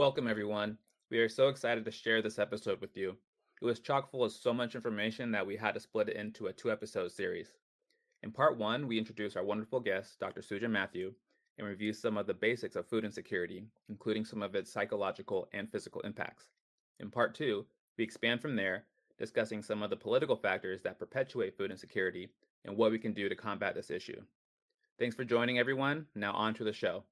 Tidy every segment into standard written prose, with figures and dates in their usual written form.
Welcome, everyone. We are so excited to share this episode with you. It was chock full of so much information that we had to split it into a two-episode series. In part one, we introduced our wonderful guest, Dr. Suja Mathew, and reviewed some of the basics of food insecurity, including some of its psychological and physical impacts. In part two, we expand from there, discussing some of the political factors that perpetuate food insecurity and what we can do to combat this issue. Thanks for joining, everyone. Now on to the show.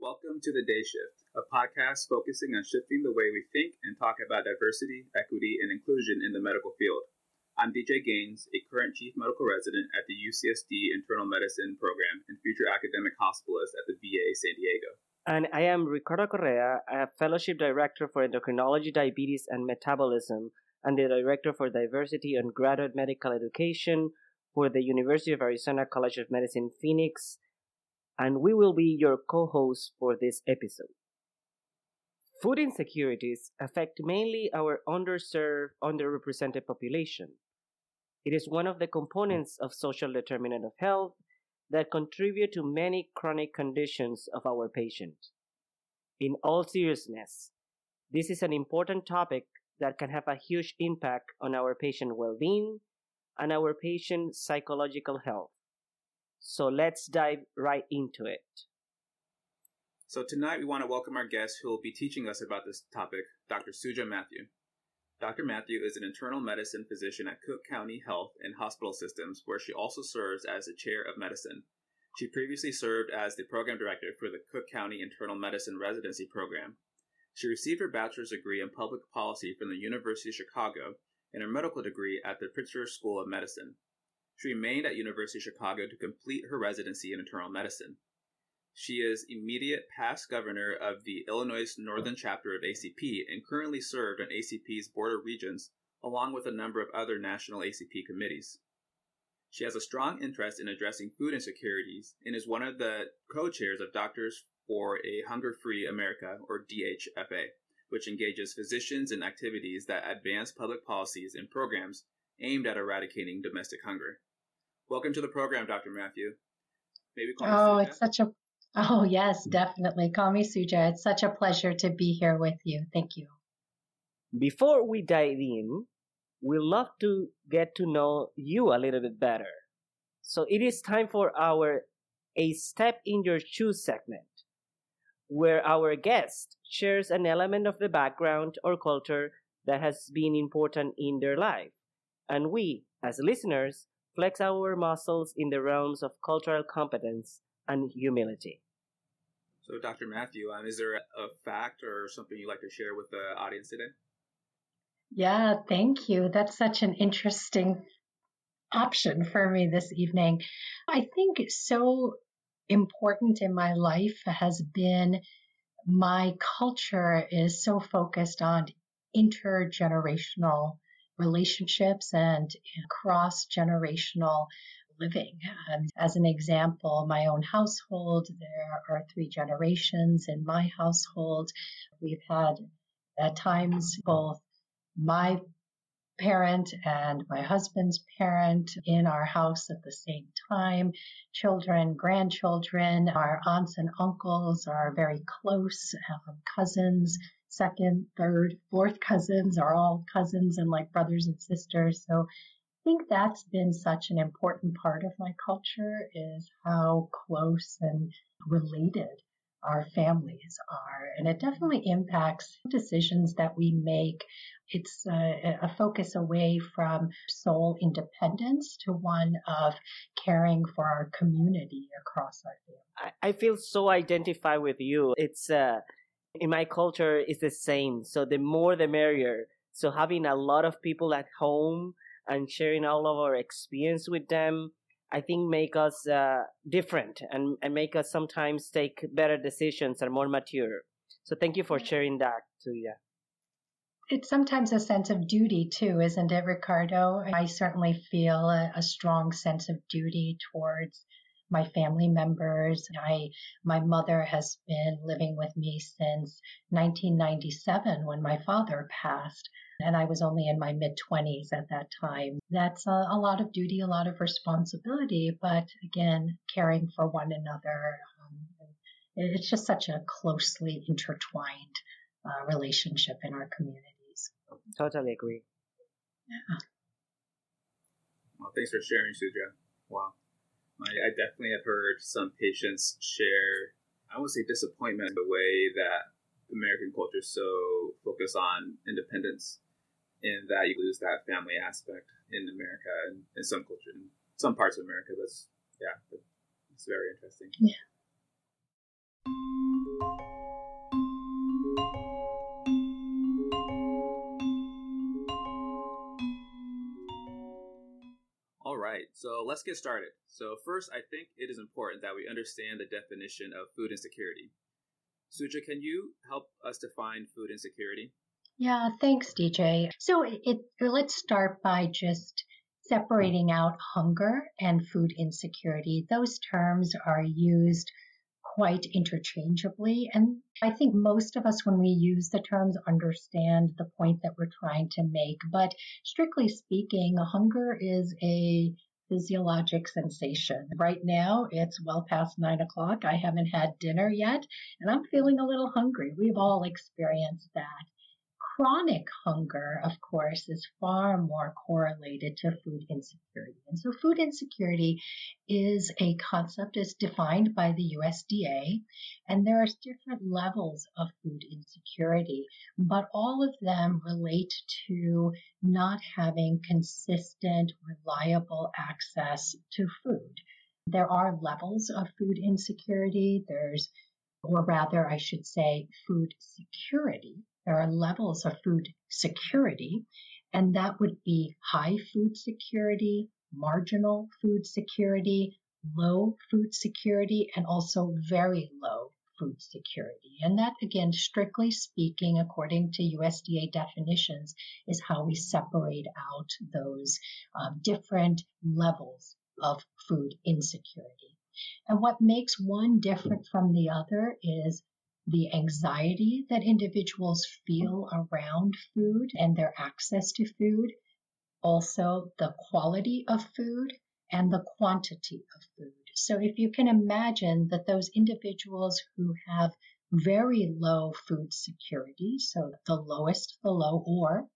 Welcome to The Day Shift, a podcast focusing on shifting the way we think and talk about diversity, equity, and inclusion in the medical field. I'm DJ Gaines, a current chief medical resident at the UCSD Internal Medicine Program and future academic hospitalist at the VA San Diego. And I am Ricardo Correa, a fellowship director for endocrinology, diabetes, and metabolism, and the director for diversity and graduate medical education for the University of Arizona College of Medicine, Phoenix, and we will be your co-hosts for this episode. Food insecurities affect mainly our underserved, underrepresented population. It is one of the components of social determinant of health that contribute to many chronic conditions of our patients. In all seriousness, this is an important topic that can have a huge impact on our patient well-being and our patient psychological health. So let's dive right into it. So tonight we want to welcome our guest who will be teaching us about this topic, Dr. Suja Mathew. Dr. Mathew is an internal medicine physician at Cook County Health and Hospital Systems, where she also serves as the chair of medicine. She previously served as the program director for the Cook County Internal Medicine Residency Program. She received her bachelor's degree in public policy from the University of Chicago and her medical degree at the Pritzker School of Medicine. She remained at University of Chicago to complete her residency in internal medicine. She is immediate past governor of the Illinois Northern Chapter of ACP and currently served on ACP's Board of Regents, along with a number of other national ACP committees. She has a strong interest in addressing food insecurities and is one of the co-chairs of Doctors for a Hunger-Free America, or DHFA, which engages physicians in activities that advance public policies and programs aimed at eradicating domestic hunger. Welcome to the program, Dr. Mathew. Maybe call me Suja. Oh, yes, definitely. Call me Suja. It's such a pleasure to be here with you. Thank you. Before we dive in, we love to get to know you a little bit better. So it is time for our A Step in Your Shoes segment, where our guest shares an element of the background or culture that has been important in their life. And we, as listeners, flex our muscles in the realms of cultural competence and humility. So, Dr. Mathew, is there a fact or something you'd like to share with the audience today? Yeah, thank you. That's such an interesting option for me this evening. I think so important in my life has been my culture is so focused on intergenerational relationships and cross-generational living. As an example, my own household, there are 3 generations in my household. We've had at times both my parent and my husband's parent in our house at the same time. Children, grandchildren, our aunts and uncles are very close, cousins. Second, third, fourth cousins are all cousins and like brothers and sisters. So I think that's been such an important part of my culture is how close and related our families are. And it definitely impacts decisions that we make. It's a focus away from sole independence to one of caring for our community across our family. I feel so identified with you. It's in my culture, it's the same. So the more, the merrier. So having a lot of people at home and sharing all of our experience with them, I think make us different and make us sometimes take better decisions and more mature. So thank you for sharing that, Suja. It's sometimes a sense of duty too, isn't it, Ricardo? I certainly feel a strong sense of duty towards my family members. My mother has been living with me since 1997 when my father passed, and I was only in my mid-20s at that time. That's a lot of duty, a lot of responsibility, but again, caring for one another. It's just such a closely intertwined relationship in our communities. Totally agree. Yeah. Well, thanks for sharing, Suja. Wow. I definitely have heard some patients share, I won't say disappointment, the way that American culture is so focused on independence and that you lose that family aspect in America and in some culture, in some parts of America. It's very interesting. Yeah. All right, so let's get started. So first, I think it is important that we understand the definition of food insecurity. Suja, can you help us define food insecurity? Yeah, thanks, DJ. So let's start by just separating out hunger and food insecurity. Those terms are used quite interchangeably, and I think most of us, when we use the terms, understand the point that we're trying to make. But strictly speaking, hunger is a physiologic sensation. Right now, it's well past 9:00. I haven't had dinner yet, and I'm feeling a little hungry. We've all experienced that. Chronic hunger, of course, is far more correlated to food insecurity. And so food insecurity is a concept as defined by the USDA, and there are different levels of food insecurity, but all of them relate to not having consistent, reliable access to food. There are levels of food insecurity. Food security. There are levels of food security, and that would be high food security, marginal food security, low food security, and also very low food security. And that, again, strictly speaking, according to USDA definitions, is how we separate out those different levels of food insecurity. And what makes one different from the other is the anxiety that individuals feel around food and their access to food, also the quality of food and the quantity of food. So if you can imagine that those individuals who have very low food security, so the lowest, the low, or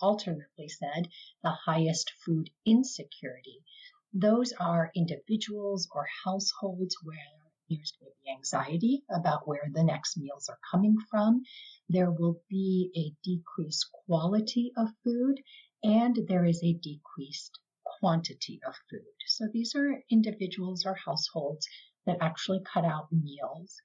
alternately said, the highest food insecurity, those are individuals or households where there's going to be anxiety about where the next meals are coming from. There will be a decreased quality of food, and there is a decreased quantity of food. So these are individuals or households that actually cut out meals.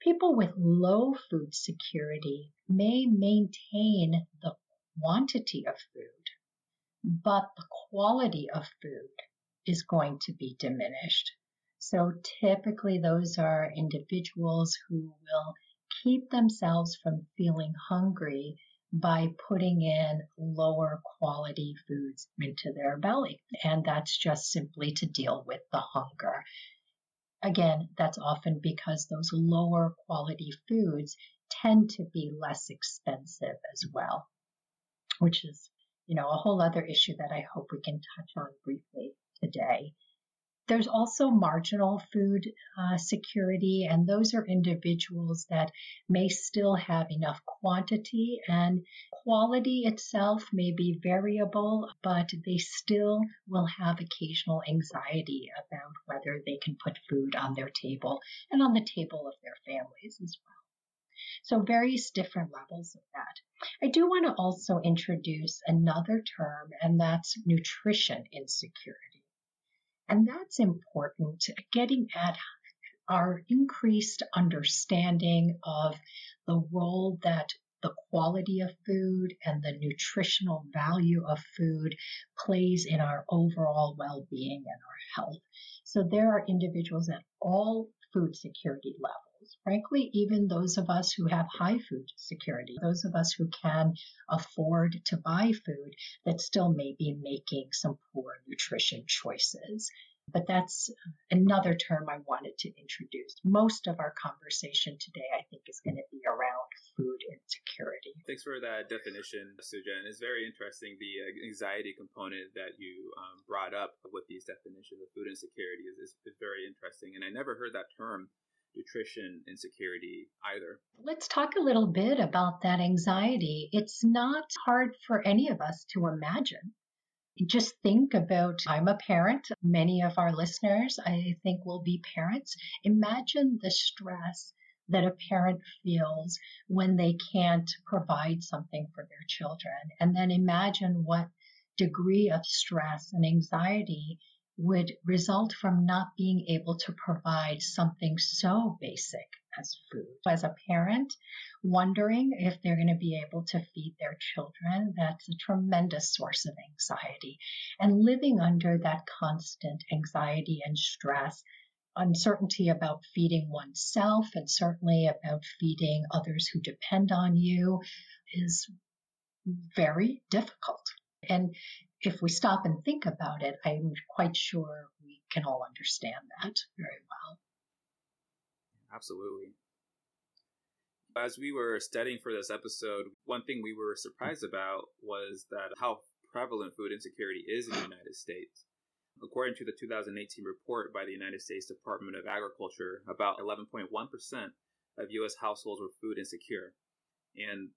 People with low food security may maintain the quantity of food, but the quality of food is going to be diminished. So typically those are individuals who will keep themselves from feeling hungry by putting in lower quality foods into their belly. And that's just simply to deal with the hunger. Again, that's often because those lower quality foods tend to be less expensive as well, which is, a whole other issue that I hope we can touch on briefly today. There's also marginal food security, and those are individuals that may still have enough quantity, and quality itself may be variable, but they still will have occasional anxiety about whether they can put food on their table and on the table of their families as well. So various different levels of that. I do want to also introduce another term, and that's nutrition insecurity. And that's important, getting at our increased understanding of the role that the quality of food and the nutritional value of food plays in our overall well-being and our health. So there are individuals at all food security levels, frankly, even those of us who have high food security, those of us who can afford to buy food that still may be making some poor nutrition choices. But that's another term I wanted to introduce. Most of our conversation today, I think, is going to be around food insecurity. Thanks for that definition, Suja. And it's very interesting, the anxiety component that you brought up with these definitions of food insecurity is very interesting. And I never heard that term, nutrition insecurity, either. Let's talk a little bit about that anxiety. It's not hard for any of us to imagine. Just think about, I'm a parent. Many of our listeners, I think, will be parents. Imagine the stress that a parent feels when they can't provide something for their children. And then imagine what degree of stress and anxiety would result from not being able to provide something so basic as food. As a parent, wondering if they're going to be able to feed their children, that's a tremendous source of anxiety. And living under that constant anxiety and stress, uncertainty about feeding oneself, and certainly about feeding others who depend on you, is very difficult. And if we stop and think about it, I'm quite sure we can all understand that very well. Absolutely. As we were studying for this episode, one thing we were surprised about was that how prevalent food insecurity is in the United States. According to the 2018 report by the United States Department of Agriculture, about 11.1% of U.S. households were food insecure. And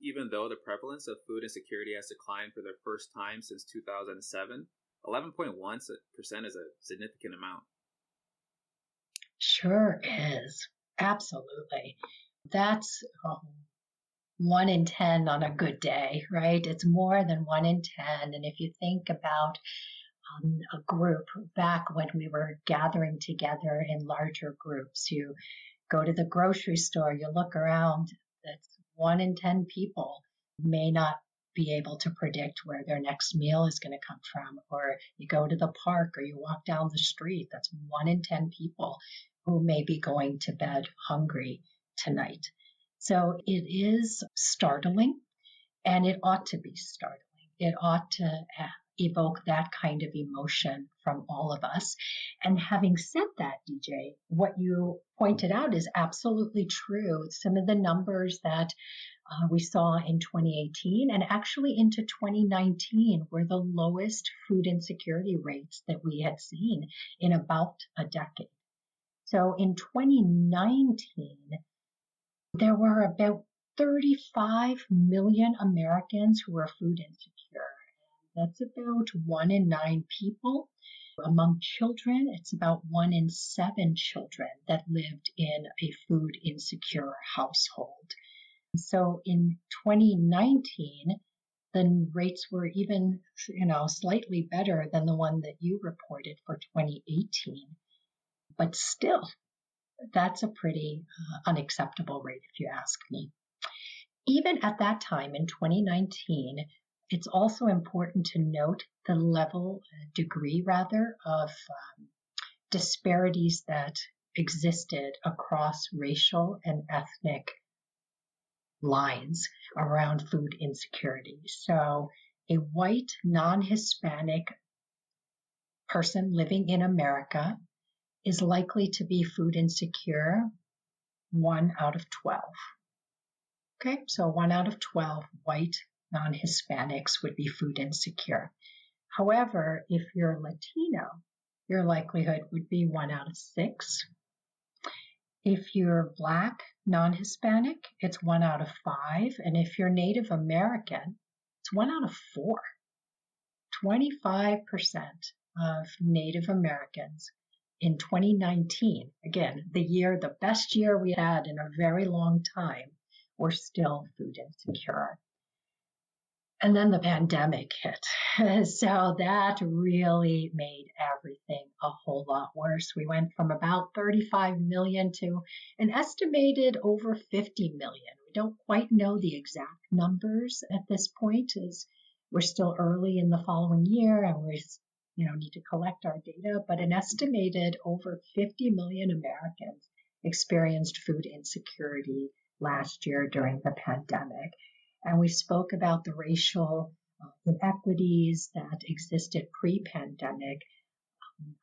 even though the prevalence of food insecurity has declined for the first time since 2007, 11.1% is a significant amount. Sure is. Absolutely. That's 1 in 10 on a good day, right? It's more than 1 in 10. And if you think about a group back when we were gathering together in larger groups, you go to the grocery store, you look around, that's 1 in 10 people may not be able to predict where their next meal is going to come from. Or you go to the park or you walk down the street, that's 1 in 10 people who may be going to bed hungry tonight. So it is startling, and it ought to be startling. It ought to evoke that kind of emotion from all of us. And having said that, DJ, what you pointed out is absolutely true. Some of the numbers that we saw in 2018 and actually into 2019 were the lowest food insecurity rates that we had seen in about a decade. So in 2019, there were about 35 million Americans who were food insecure. That's about 1 in 9 people. Among children, it's about 1 in 7 children that lived in a food insecure household. So in 2019, the rates were even, slightly better than the one that you reported for 2018. But still, that's a pretty unacceptable rate, if you ask me. Even at that time in 2019, it's also important to note the degree of disparities that existed across racial and ethnic lines around food insecurity. So a white, non-Hispanic person living in America is likely to be food insecure 1 out of 12. Okay, so 1 out of 12 white non-Hispanics would be food insecure. However, if you're Latino, your likelihood would be 1 out of 6. If you're Black, non-Hispanic, it's 1 out of 5. And if you're Native American, it's 1 out of 4. 25% of Native Americans in 2019, again, the best year we had in a very long time, were still food insecure. And then the pandemic hit. So that really made everything a whole lot worse. We went from about 35 million to an estimated over 50 million. We don't quite know the exact numbers at this point, as we're still early in the following year and we need to collect our data, but an estimated over 50 million Americans experienced food insecurity last year during the pandemic. And we spoke about the racial inequities that existed pre-pandemic.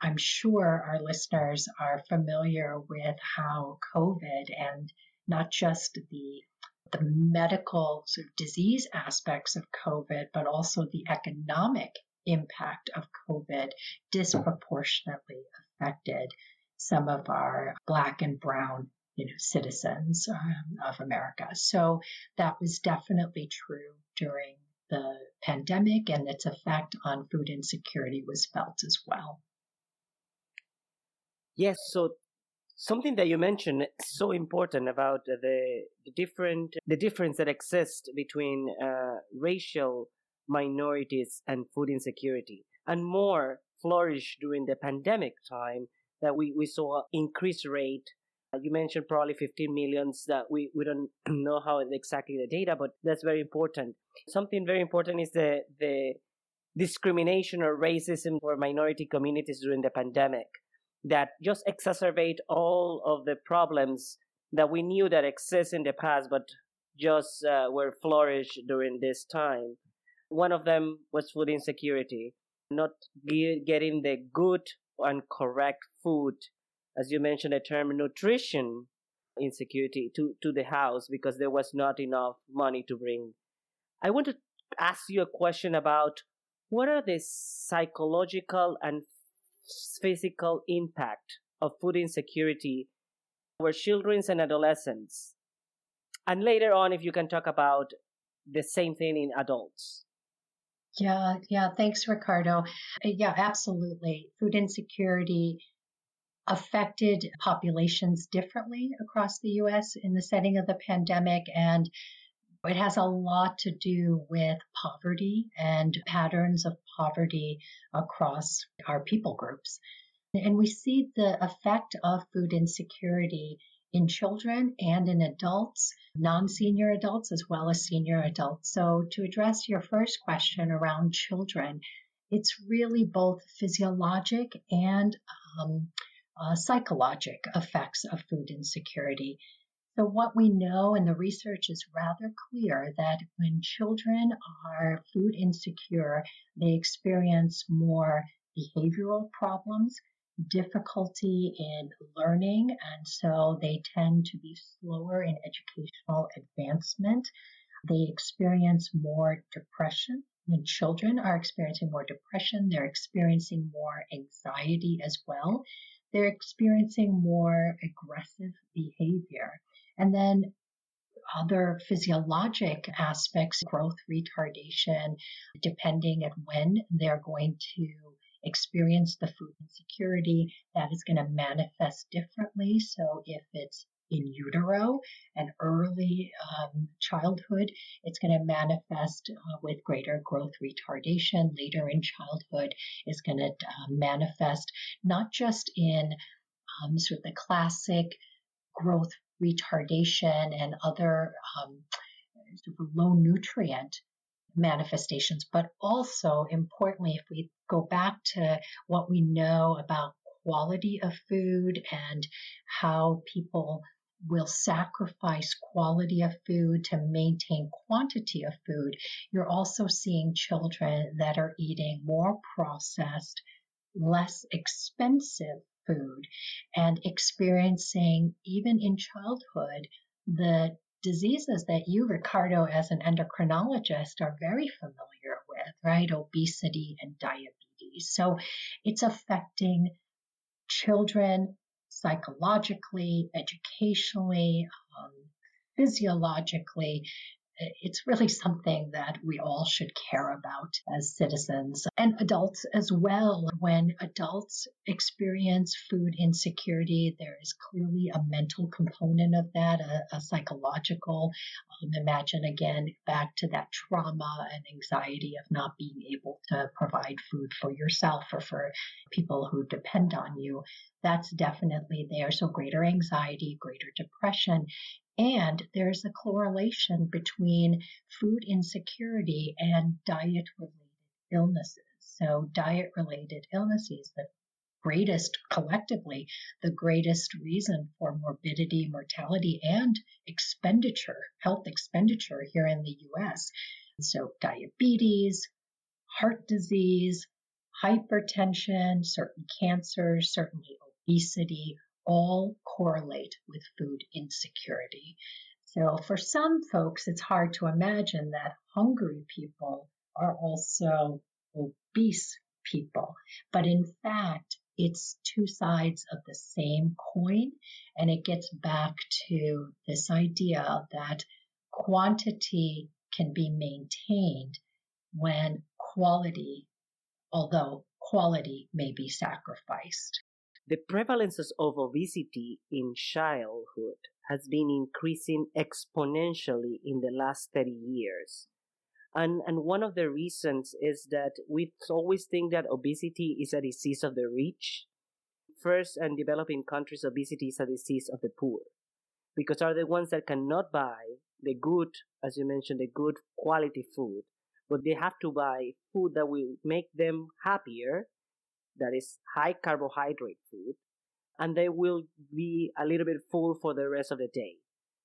I'm sure our listeners are familiar with how COVID and not just the medical sort of disease aspects of COVID, but also the economic impact of COVID disproportionately affected some of our Black and Brown citizens of America. So that was definitely true during the pandemic, and its effect on food insecurity was felt as well. Yes, so something that you mentioned is so important about the difference that exists between racial minorities and food insecurity, and more flourished during the pandemic time that we saw increased rate. You mentioned probably 15 millions that we don't know how exactly the data, but that's very important. Something very important is the discrimination or racism for minority communities during the pandemic that just exacerbate all of the problems that we knew that exist in the past, but just were flourished during this time. One of them was food insecurity, not getting the good and correct food, as you mentioned, the term nutrition insecurity to the house because there was not enough money to bring. I want to ask you a question about what are the psychological and physical impact of food insecurity for children and adolescents? And later on, if you can talk about the same thing in adults. Yeah. Thanks, Ricardo. Yeah, absolutely. Food insecurity affected populations differently across the U.S. in the setting of the pandemic. And it has a lot to do with poverty and patterns of poverty across our people groups. And we see the effect of food insecurity in children and in adults, non-senior adults as well as senior adults. So to address your first question around children, it's really both physiologic and psychologic effects of food insecurity. So what we know, and the research is rather clear, that when children are food insecure, they experience more behavioral problems, difficulty in learning, and so they tend to be slower in educational advancement. They experience more depression. When children are experiencing more depression, they're experiencing more anxiety as well. They're experiencing more aggressive behavior. And then other physiologic aspects, growth retardation, depending on when they're going to experience the food insecurity, that is going to manifest differently. So if it's in utero and early childhood, it's going to manifest with greater growth retardation. Later in childhood, it's going to manifest not just in sort of the classic growth retardation and other sort of low nutrient manifestations, but also importantly, if we go back to what we know about quality of food and how people will sacrifice quality of food to maintain quantity of food, you're also seeing children that are eating more processed, less expensive food and experiencing, even in childhood, the diseases that you, Ricardo, as an endocrinologist are very familiar with, right? Obesity and diabetes. So it's affecting children psychologically, educationally, physiologically. It's really something that we all should care about as citizens and adults as well. When adults experience food insecurity, there is clearly a mental component of that, a psychological. Imagine again back to that trauma and anxiety of not being able to provide food for yourself or for people who depend on you. That's definitely there. So greater anxiety, greater depression. And there's a correlation between food insecurity and diet-related illnesses. So diet-related illnesses, the greatest, collectively, the greatest reason for morbidity, mortality, and expenditure, health expenditure here in the U.S. So diabetes, heart disease, hypertension, certain cancers, certainly obesity, all correlate with food insecurity. So for some folks, it's hard to imagine that hungry people are also obese people. But in fact, it's two sides of the same coin, and it gets back to this idea that quantity can be maintained when quality, although quality may be sacrificed. The prevalences of obesity in childhood has been increasing exponentially in the last 30 years. And one of the reasons is that we always think that obesity is a disease of the rich. First, in developing countries, obesity is a disease of the poor, because are the ones that cannot buy the good, as you mentioned, the good quality food, but they have to buy food that will make them happier, that is high carbohydrate food, and they will be a little bit full for the rest of the day.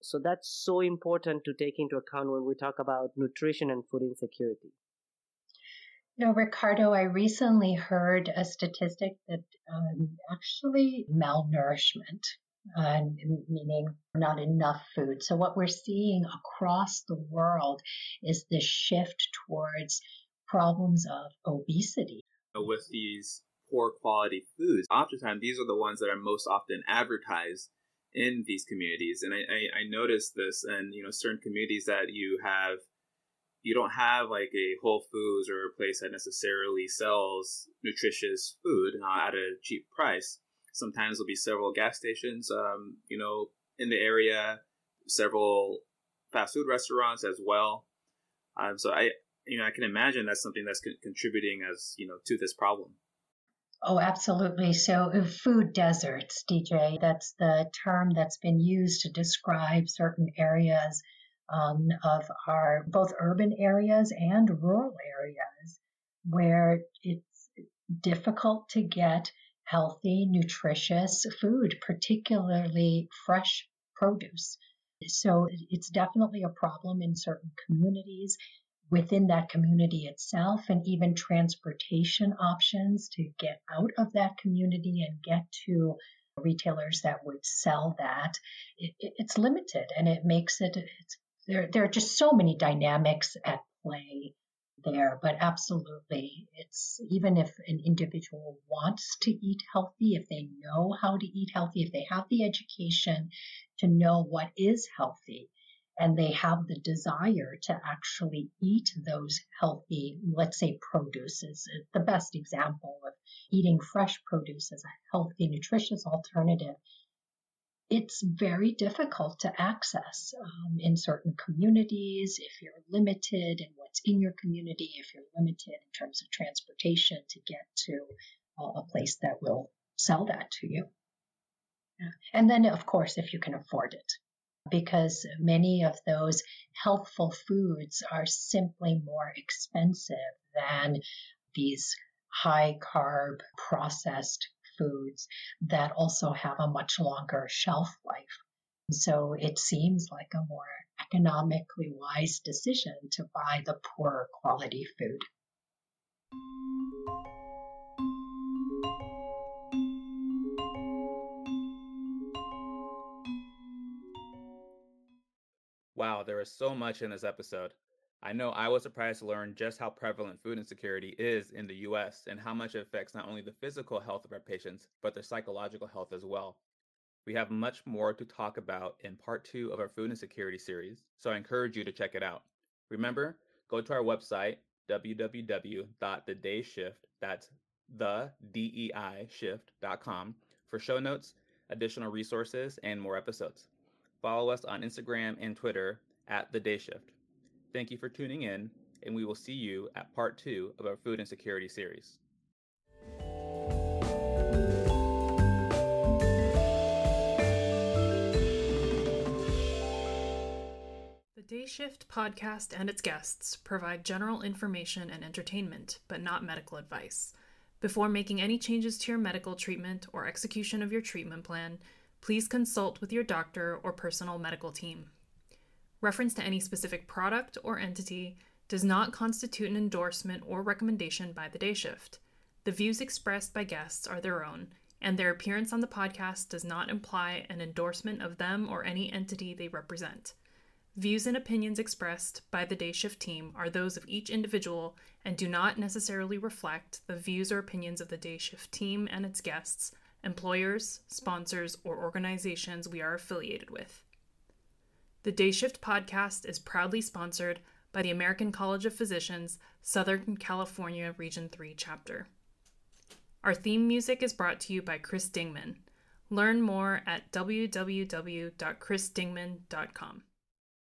So that's so important to take into account when we talk about nutrition and food insecurity. You know, Ricardo, I recently heard a statistic that actually malnourishment, meaning not enough food. So what we're seeing across the world is this shift towards problems of obesity. With these poor quality foods, oftentimes these are the ones that are most often advertised in these communities. And I noticed this in, you know, certain communities that you don't have like a Whole Foods or a place that necessarily sells nutritious food at a cheap price. Sometimes there'll be several gas stations, you know, in the area, several fast food restaurants as well. So I can imagine that's something that's contributing as, you know, to this problem. Oh, absolutely. So food deserts, DJ, that's the term that's been used to describe certain areas of our both urban areas and rural areas where it's difficult to get healthy, nutritious food, particularly fresh produce. So it's definitely a problem in certain communities, within that community itself, and even transportation options to get out of that community and get to retailers that would sell that. It's limited, and it makes it, there are just so many dynamics at play there. But absolutely, it's even if an individual wants to eat healthy, if they know how to eat healthy, if they have the education to know what is healthy, and they have the desire to actually eat those healthy, let's say, produces. The best example of eating fresh produce as a healthy, nutritious alternative, it's very difficult to access in certain communities. If you're limited in what's in your community, if you're limited in terms of transportation to get to a place that will sell that to you. Yeah. And then, of course, if you can afford it, because many of those healthful foods are simply more expensive than these high-carb processed foods that also have a much longer shelf life. So it seems like a more economically wise decision to buy the poorer quality food. Wow, there is so much in this episode. I know I was surprised to learn just how prevalent food insecurity is in the U.S. and how much it affects not only the physical health of our patients, but their psychological health as well. We have much more to talk about in part 2 of our food insecurity series, so I encourage you to check it out. Remember, go to our website, www.thedayshift, that's thedeishift.com, for show notes, additional resources, and more episodes. Follow us on Instagram and Twitter @TheDayShift. Thank you for tuning in, and we will see you at part 2 of our food insecurity series. The Day Shift podcast and its guests provide general information and entertainment, but not medical advice. Before making any changes to your medical treatment or execution of your treatment plan, please consult with your doctor or personal medical team. Reference to any specific product or entity does not constitute an endorsement or recommendation by the Day Shift. The views expressed by guests are their own, and their appearance on the podcast does not imply an endorsement of them or any entity they represent. Views and opinions expressed by the Day Shift team are those of each individual and do not necessarily reflect the views or opinions of the Day Shift team and its guests, employers, sponsors, or organizations we are affiliated with. The Day Shift podcast is proudly sponsored by the American College of Physicians, Southern California Region 3 Chapter. Our theme music is brought to you by Chris Dingman. Learn more at www.chrisdingman.com.